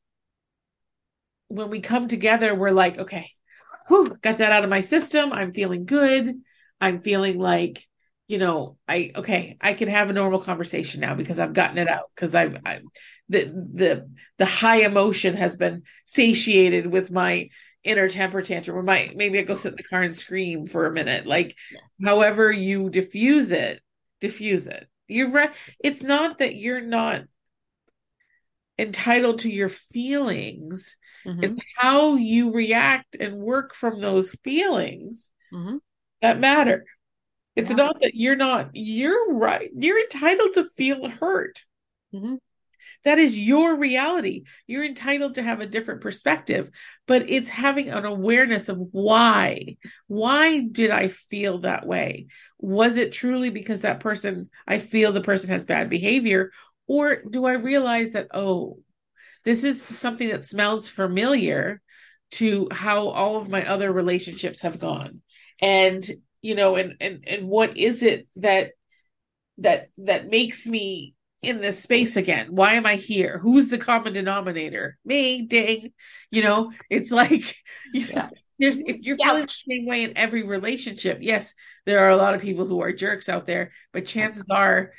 when we come together, we're like, okay, whew, got that out of my system. I'm feeling good. I'm feeling like, you know, I, okay, I can have a normal conversation now because I've gotten it out. Cause I've, I've the, the, the high emotion has been satiated with my inner temper tantrum, or my, maybe I go sit in the car and scream for a minute. Like, yeah. However you diffuse it, diffuse it. You're right. It's not that you're not entitled to your feelings. Mm-hmm. It's how you react and work from those feelings mm-hmm. that matter. It's yeah. not that you're not, you're right. You're entitled to feel hurt. Mm-hmm. That is your reality. You're entitled to have a different perspective, but it's having an awareness of why. Why did I feel that way? Was it truly because that person, I feel the person has bad behavior? Or do I realize that, oh, this is something that smells familiar to how all of my other relationships have gone? And, you know, and, and, and what is it that, that, that makes me in this space again? Why am I here? Who's the common denominator? Me, ding. You know, it's like, yeah. there's, if you're yeah. feeling the same way in every relationship, yes, there are a lot of people who are jerks out there, but chances are,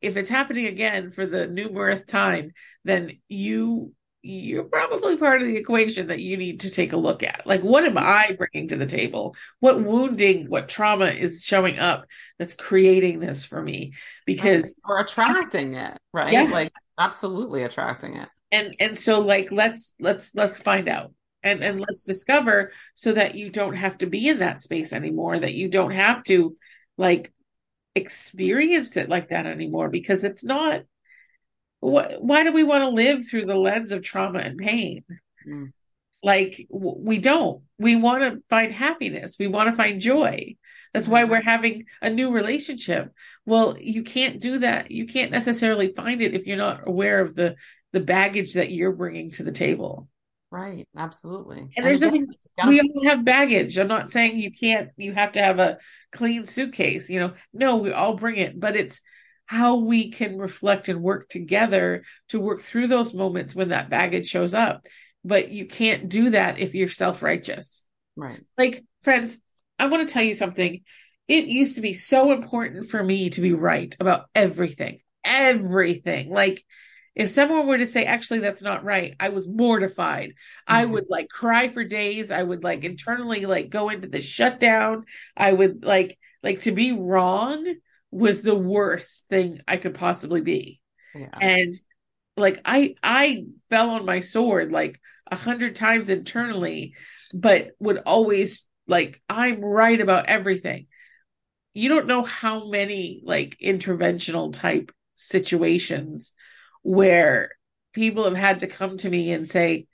if it's happening again for the numerous time, then you, you're probably part of the equation that you need to take a look at. Like, what am I bringing to the table? What wounding, what trauma is showing up that's creating this for me? Because we're attracting it, right? Yeah. Like, absolutely attracting it. And, and so like, let's, let's, let's find out and, and let's discover so that you don't have to be in that space anymore, that you don't have to like experience it like that anymore, because it's not what, why do we want to live through the lens of trauma and pain? Mm. Like w- we don't, we want to find happiness. We want to find joy. That's why we're having a new relationship. Well, you can't do that. You can't necessarily find it if you're not aware of the, the baggage that you're bringing to the table. Right. Absolutely. And, and there's nothing, gotta, we all have baggage. I'm not saying you can't, you have to have a clean suitcase, you know, no, we all bring it, but it's how we can reflect and work together to work through those moments when that baggage shows up. But you can't do that if you're self-righteous, right? Like, friends, I want to tell you something. It used to be so important for me to be right about everything, everything. Like, if someone were to say, actually, that's not right, I was mortified. Mm-hmm. I would like cry for days. I would like internally like go into the shutdown. I would like, like to be wrong was the worst thing I could possibly be. Yeah. And like, I, I fell on my sword like a hundred times internally, but would always like, I'm right about everything. You don't know how many like interventional type situations where people have had to come to me and say,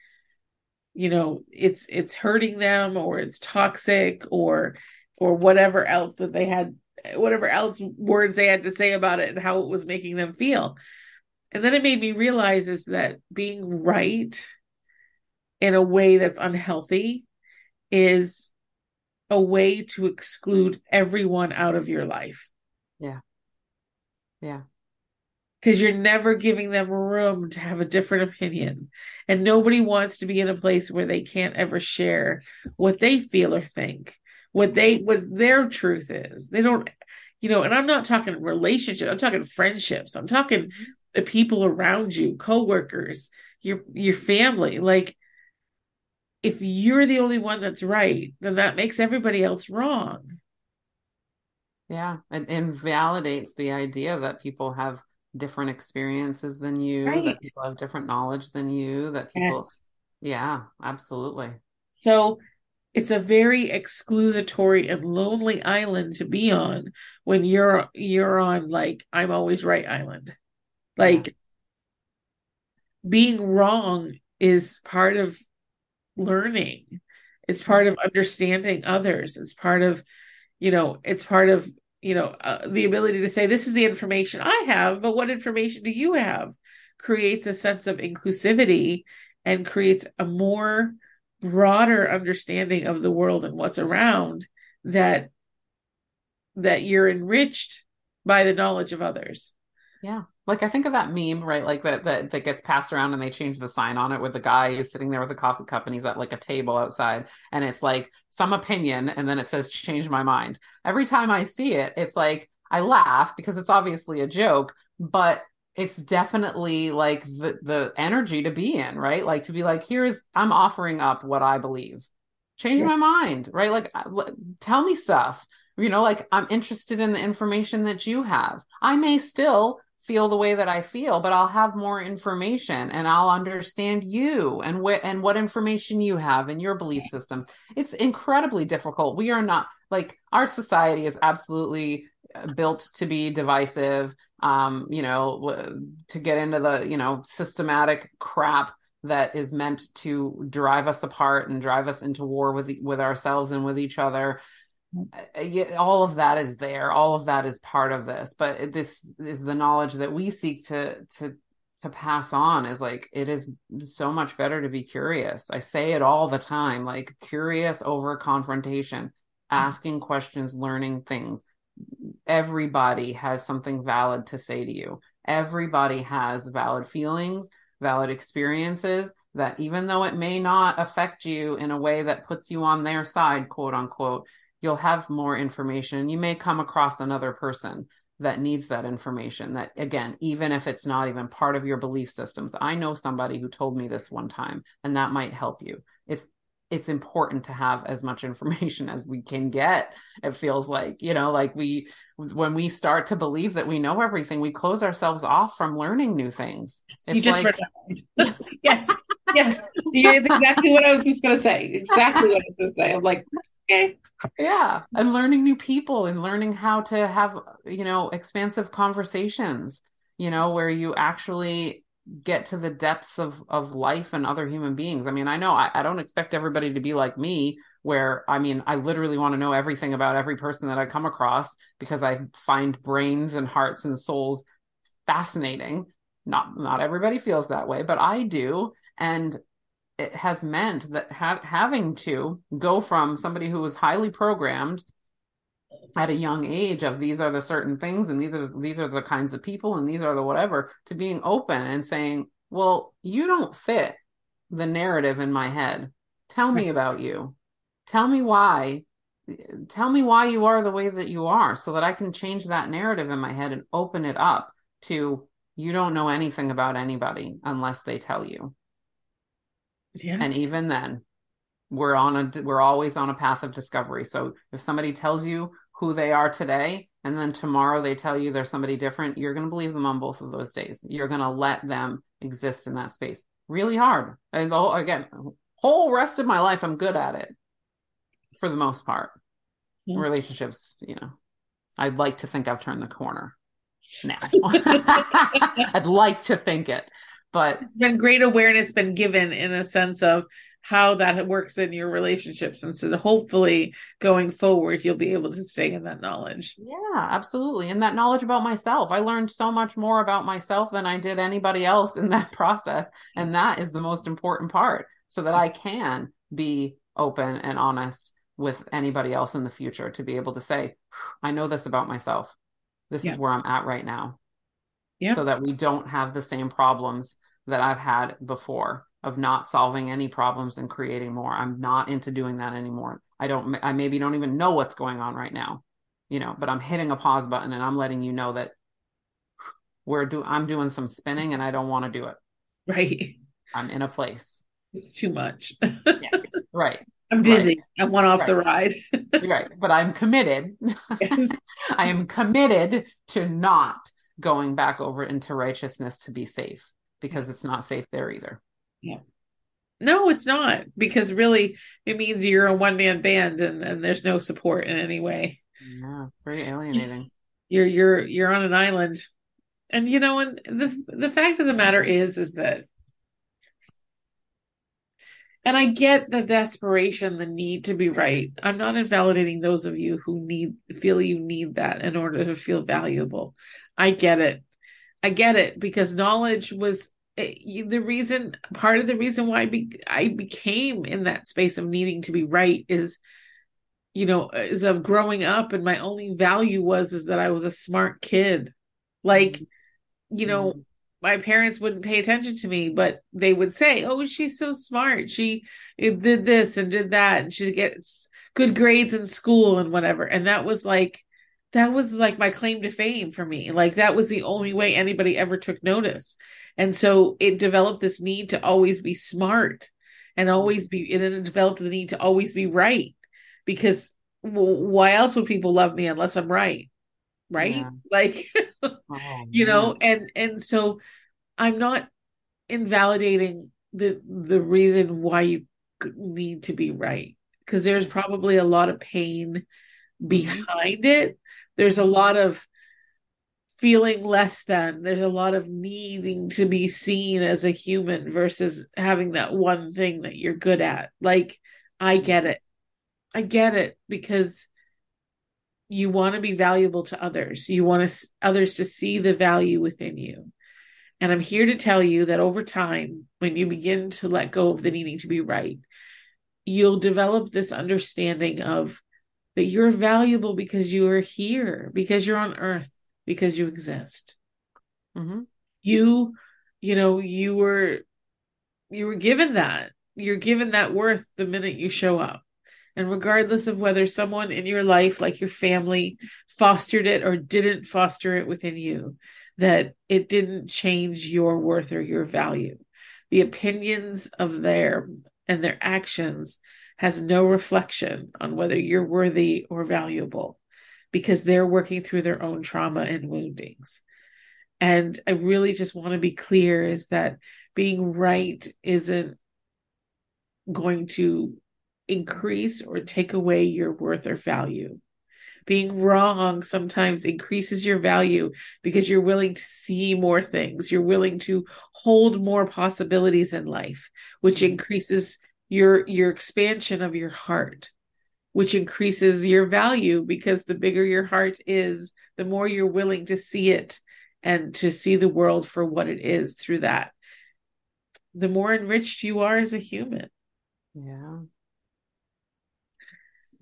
you know, it's, it's hurting them, or it's toxic, or, or whatever else that they had, whatever else words they had to say about it and how it was making them feel. And then it made me realize is that being right in a way that's unhealthy is a way to exclude everyone out of your life. Yeah. Yeah. Because you're never giving them room to have a different opinion. And nobody wants to be in a place where they can't ever share what they feel or think, what they, what their truth is. They don't, you know, and I'm not talking relationship. I'm talking friendships. I'm talking the people around you, coworkers, your, your family. Like, if you're the only one that's right, then that makes everybody else wrong. Yeah. It invalidates the idea that people have different experiences than you, right. that people have different knowledge than you, that people, yes. yeah, absolutely. So it's a very exclusatory and lonely island to be on when you're, you're on like, I'm always right island. Like yeah. being wrong is part of learning. It's part of understanding others. It's part of, you know, it's part of, you know, uh, the ability to say, this is the information I have, but what information do you have? Creates a sense of inclusivity and creates a more broader understanding of the world and what's around, that, that you're enriched by the knowledge of others. Yeah. Like, I think of that meme, right? Like that, that, that gets passed around and they change the sign on it with the guy who's sitting there with a coffee cup and he's at like a table outside and it's like some opinion. And then it says, change my mind. Every time I see it, it's like, I laugh because it's obviously a joke, but it's definitely like the, the energy to be in, right? Like to be like, here's, I'm offering up what I believe, change yeah. my mind, right? Like tell me stuff, you know, like I'm interested in the information that you have. I may still feel the way that I feel, but I'll have more information and I'll understand you and what, and what information you have and your belief systems. It's incredibly difficult. We are not like, our society is absolutely built to be divisive, um, you know, to get into the, you know, systematic crap that is meant to drive us apart and drive us into war with, with ourselves and with each other. All of that is there. All of that is part of this, but this is the knowledge that we seek to, to, to pass on is like, it is so much better to be curious. I say it all the time, like curious over confrontation, asking questions, learning things. Everybody has something valid to say to you. Everybody has valid feelings, valid experiences that even though it may not affect you in a way that puts you on their side, quote unquote, you'll have more information. You may come across another person that needs that information that, again, even if it's not even part of your belief systems, I know somebody who told me this one time, and that might help you. It's, it's important to have as much information as we can get. It feels like, you know, like we, when we start to believe that we know everything, we close ourselves off from learning new things. It's you just like... read Yes. Yeah, it's exactly what I was just going to say. Exactly what I was going to say. I'm like, okay. Yeah. And learning new people and learning how to have, you know, expansive conversations, you know, where you actually get to the depths of, of life and other human beings. I mean, I know I, I don't expect everybody to be like me, where, I mean, I literally want to know everything about every person that I come across because I find brains and hearts and souls fascinating. Not, not everybody feels that way, but I do. And it has meant that ha- having to go from somebody who was highly programmed at a young age of these are the certain things and these are, these are the kinds of people and these are the whatever, to being open and saying, well, you don't fit the narrative in my head. Tell me about you. Tell me why. Tell me why you are the way that you are so that I can change that narrative in my head and open it up to you don't know anything about anybody unless they tell you. Yeah. And even then we're on a, we're always on a path of discovery. So if somebody tells you who they are today, and then tomorrow they tell you they're somebody different, you're going to believe them on both of those days. You're going to let them exist in that space. Really hard. And the whole, again, whole rest of my life, I'm good at it for the most part. Yeah. Relationships, you know, I'd like to think I've turned the corner now. I'd like to think it. But then great awareness been given in a sense of how that works in your relationships. And so hopefully going forward, you'll be able to stay in that knowledge. Yeah, absolutely. And that knowledge about myself. I learned so much more about myself than I did anybody else in that process. And that is the most important part so that I can be open and honest with anybody else in the future to be able to say, I know this about myself. This yeah. is where I'm at right now. Yeah. So that we don't have the same problems that I've had before of not solving any problems and creating more. I'm not into doing that anymore. I don't, I maybe don't even know what's going on right now, you know, but I'm hitting a pause button and I'm letting you know that we're do I'm doing some spinning and I don't want to do it. Right. I'm in a place it's too much. Yeah. Right. I'm dizzy. Right. I want off right. the ride. Right. But I'm committed. Yes. I am committed to not going back over into righteousness to be safe, because it's not safe there either. Yeah. No, it's not, because really it means you're a one man band and, and there's no support in any way. Yeah. Very alienating. You're, you're, you're on an island. And you know, and the, the fact of the matter is, is that, and I get the desperation, the need to be right. I'm not invalidating those of you who need, feel you need that in order to feel valuable. I get it. I get it, because knowledge was it, the reason, part of the reason why I, be, I became in that space of needing to be right is, you know, is of growing up. And my only value was, is that I was a smart kid. Like, you know, mm-hmm. my parents wouldn't pay attention to me, but they would say, oh, she's so smart. She did this and did that. And she gets good grades in school and whatever. And that was like, that was like my claim to fame for me. Like, that was the only way anybody ever took notice. And so it developed this need to always be smart and always be, and it developed the need to always be right, because why else would people love me unless I'm right? Right? Yeah. Like, oh, you know, and, and so I'm not invalidating the, the reason why you need to be right. 'Cause there's probably a lot of pain behind it. There's a lot of feeling less than, there's a lot of needing to be seen as a human versus having that one thing that you're good at. Like, I get it. I get it, because you want to be valuable to others. You want to, others to see the value within you. And I'm here to tell you that over time, when you begin to let go of the needing to be right, you'll develop this understanding of that you're valuable because you are here, because you're on earth, because you exist. Mm-hmm. You, you know, you were, you were given that. You're given that worth the minute you show up. And regardless of whether someone in your life, like your family, fostered it or didn't foster it within you, that it didn't change your worth or your value. The opinions of their and their actions has no reflection on whether you're worthy or valuable, because they're working through their own trauma and woundings. And I really just want to be clear, is that being right isn't going to increase or take away your worth or value. Being wrong sometimes increases your value, because you're willing to see more things. You're willing to hold more possibilities in life, which increases your your expansion of your heart, which increases your value, because the bigger your heart is, the more you're willing to see it and to see the world for what it is through that. The more enriched you are as a human. Yeah.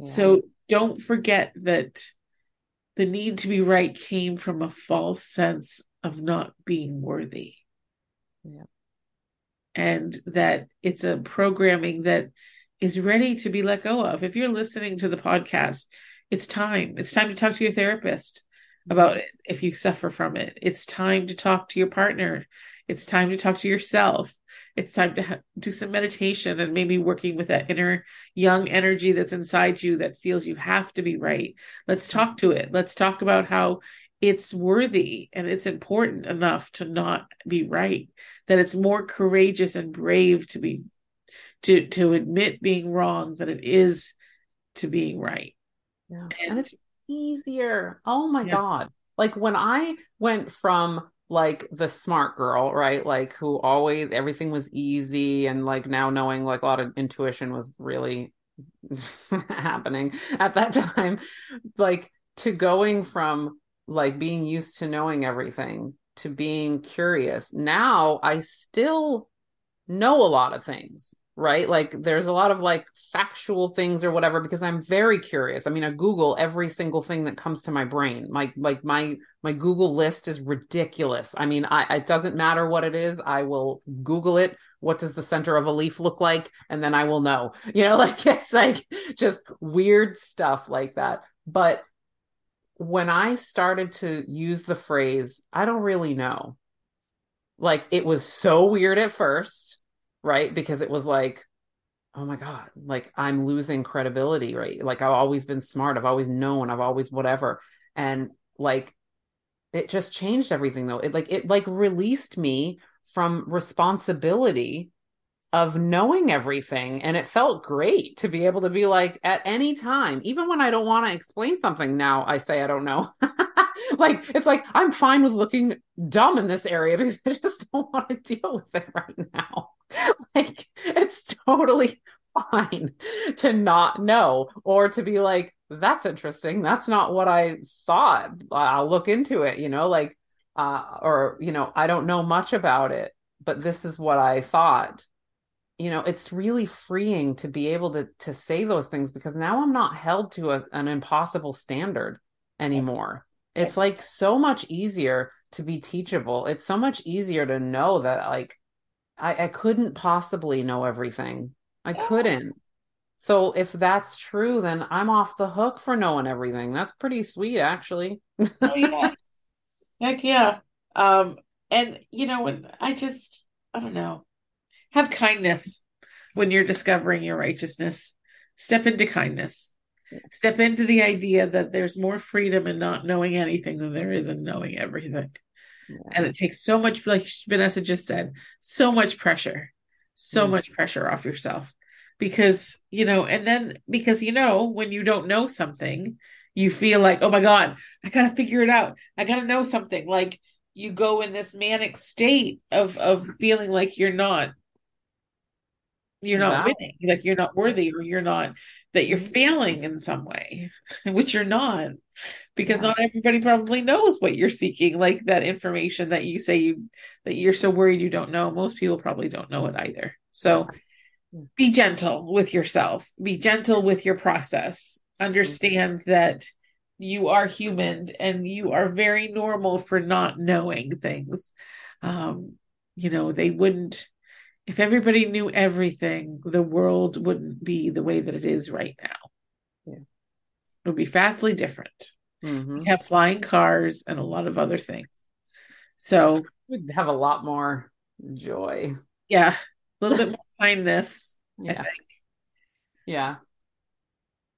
Yes. So don't forget that the need to be right came from a false sense of not being worthy. Yeah. And that it's a programming that is ready to be let go of. If you're listening to the podcast, it's time. It's time to talk to your therapist about it if you suffer from it. It's time to talk to your partner. It's time to talk to yourself. It's time to ha- do some meditation and maybe working with that inner young energy that's inside you that feels you have to be right. Let's talk to it. Let's talk about how it's worthy and it's important enough to not be right, that it's more courageous and brave to be, to, to admit being wrong than it is to being right. Yeah. And, and it's easier. Oh my yeah. God. Like, when I went from like the smart girl, right? Like, who always, everything was easy. And like now knowing like a lot of intuition was really happening at that time, like to going from like being used to knowing everything to being curious. Now I still know a lot of things, right? Like there's a lot of like factual things or whatever, because I'm very curious. I mean, I Google every single thing that comes to my brain. Like, like my, my Google list is ridiculous. I mean, I, it doesn't matter what it is. I will Google it. What does the center of a leaf look like? And then I will know, you know, like, it's like just weird stuff like that. But when I started to use the phrase, I don't really know, like it was so weird at first. right? Because it was like, oh my God, like I'm losing credibility, right? Like I've always been smart. I've always known. I've always whatever. And like, it just changed everything though. It like, it like released me from responsibility of knowing everything. And it felt great to be able to be like, at any time, even when I don't want to explain something now, I say, I don't know. Like, it's like, I'm fine with looking dumb in this area because I just don't want to deal with it right now. Like, it's totally fine to not know, or to be like, that's interesting. That's not what I thought. I'll look into it, you know, like, uh, or, you know, I don't know much about it, but this is what I thought. You know, it's really freeing to be able to, to say those things, because now I'm not held to a, an impossible standard anymore. It's like so much easier to be teachable. It's so much easier to know that like, I, I couldn't possibly know everything. I couldn't. So if that's true, then I'm off the hook for knowing everything. That's pretty sweet, actually. Oh, yeah. Heck yeah. Um, and you know, when I just, I don't know, have kindness when you're discovering your righteousness. Step into kindness. Step into the idea that there's more freedom in not knowing anything than there is in knowing everything. Yeah. And it takes so much, like Vanessa just said, so much pressure, so mm-hmm. much pressure off yourself, because, you know, and then because, you know, when you don't know something, you feel like, oh my God, I got to figure it out. I got to know something. Like you go in this manic state of, of feeling like you're not, you're not wow. winning, like you're not worthy, or you're not, that you're failing in some way, which you're not, because yeah. not everybody probably knows what you're seeking. Like that information that you say you, that you're so worried you don't know. Most people probably don't know it either. So yeah. be gentle with yourself, be gentle with your process. Understand mm-hmm. that you are human and you are very normal for not knowing things. Um, you know, they wouldn't, if everybody knew everything, the world wouldn't be the way that it is right now. Yeah. It would be vastly different. Mm-hmm. We'd have flying cars and a lot of other things. So we'd have a lot more joy. Yeah. A little bit more kindness, yeah. I think. Yeah.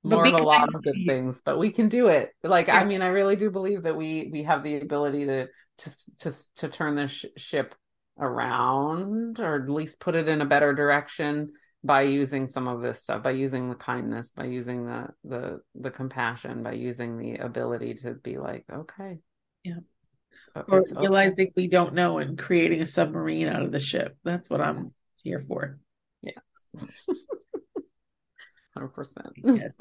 More of a lot of good things, but we can do it. Like, yeah. I mean, I really do believe that we, we have the ability to, to, to, to turn this sh- ship around, or at least put it in a better direction by using some of this stuff, by using the kindness, by using the the the compassion, by using the ability to be like, okay, yeah, or it's realizing okay. we don't know, and creating a submarine out of the ship. That's what I'm here for. Yeah, hundred percent.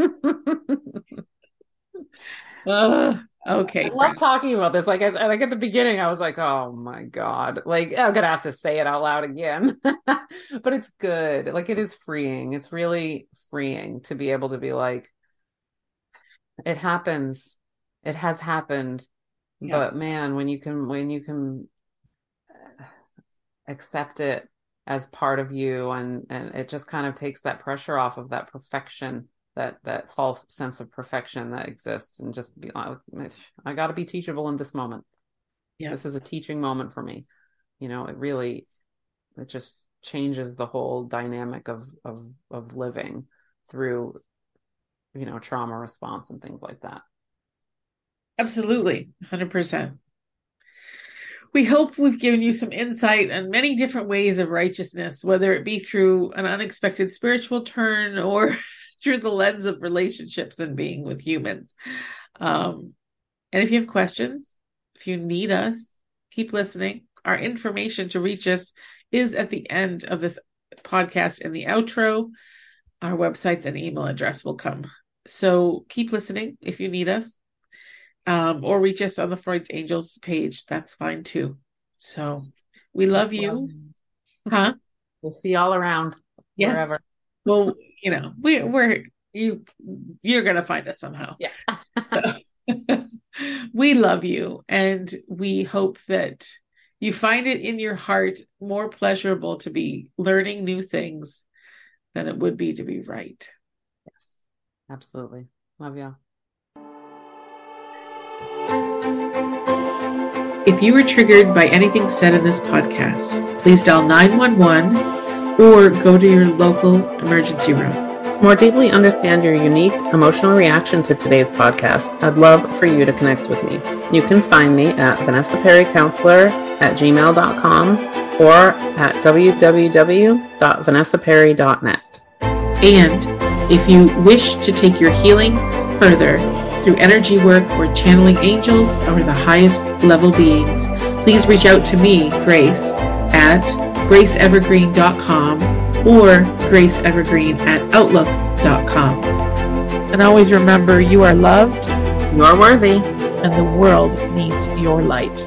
Uh, okay. I love friend. talking about this. Like, I, like at the beginning, I was like, "Oh my God!" Like, I'm gonna have to say it out loud again. But it's good. Like, it is freeing. It's really freeing to be able to be like, "It happens. It has happened." Yeah. But man, when you can, when you can accept it as part of you, and and it just kind of takes that pressure off of that perfection. that that false sense of perfection that exists, and just be like, I got to be teachable in this moment. Yeah. This is a teaching moment for me. You know, it really, it just changes the whole dynamic of, of, of living through, you know, trauma response and things like that. Absolutely. one hundred percent. We hope we've given you some insight on many different ways of righteousness, whether it be through an unexpected spiritual turn or through the lens of relationships and being with humans. Um, and if you have questions, if you need us, keep listening. Our information to reach us is at the end of this podcast in the outro. Our websites and email address will come. So keep listening if you need us, um, or reach us on the Freud's Angels page. That's fine too. So we love That's you. Well. Huh? We'll see you all around. Yes. Wherever. Well, you know, we're, we're, you, you're going to find us somehow. Yeah. So we love you. And we hope that you find it in your heart more pleasurable to be learning new things than it would be to be right. Yes, absolutely. Love y'all. If you were triggered by anything said in this podcast, please dial nine one one or go to your local emergency room. More deeply understand your unique emotional reaction to today's podcast, I'd love for you to connect with me. You can find me at vanessa perry counselor at gmail dot com or at w w w dot vanessa perry dot net. And if you wish to take your healing further through energy work or channeling angels or the highest level beings, please reach out to me, Grace, at grace evergreen dot com or grace evergreen at outlook dot com. And always remember, you are loved, you are worthy, and the world needs your light.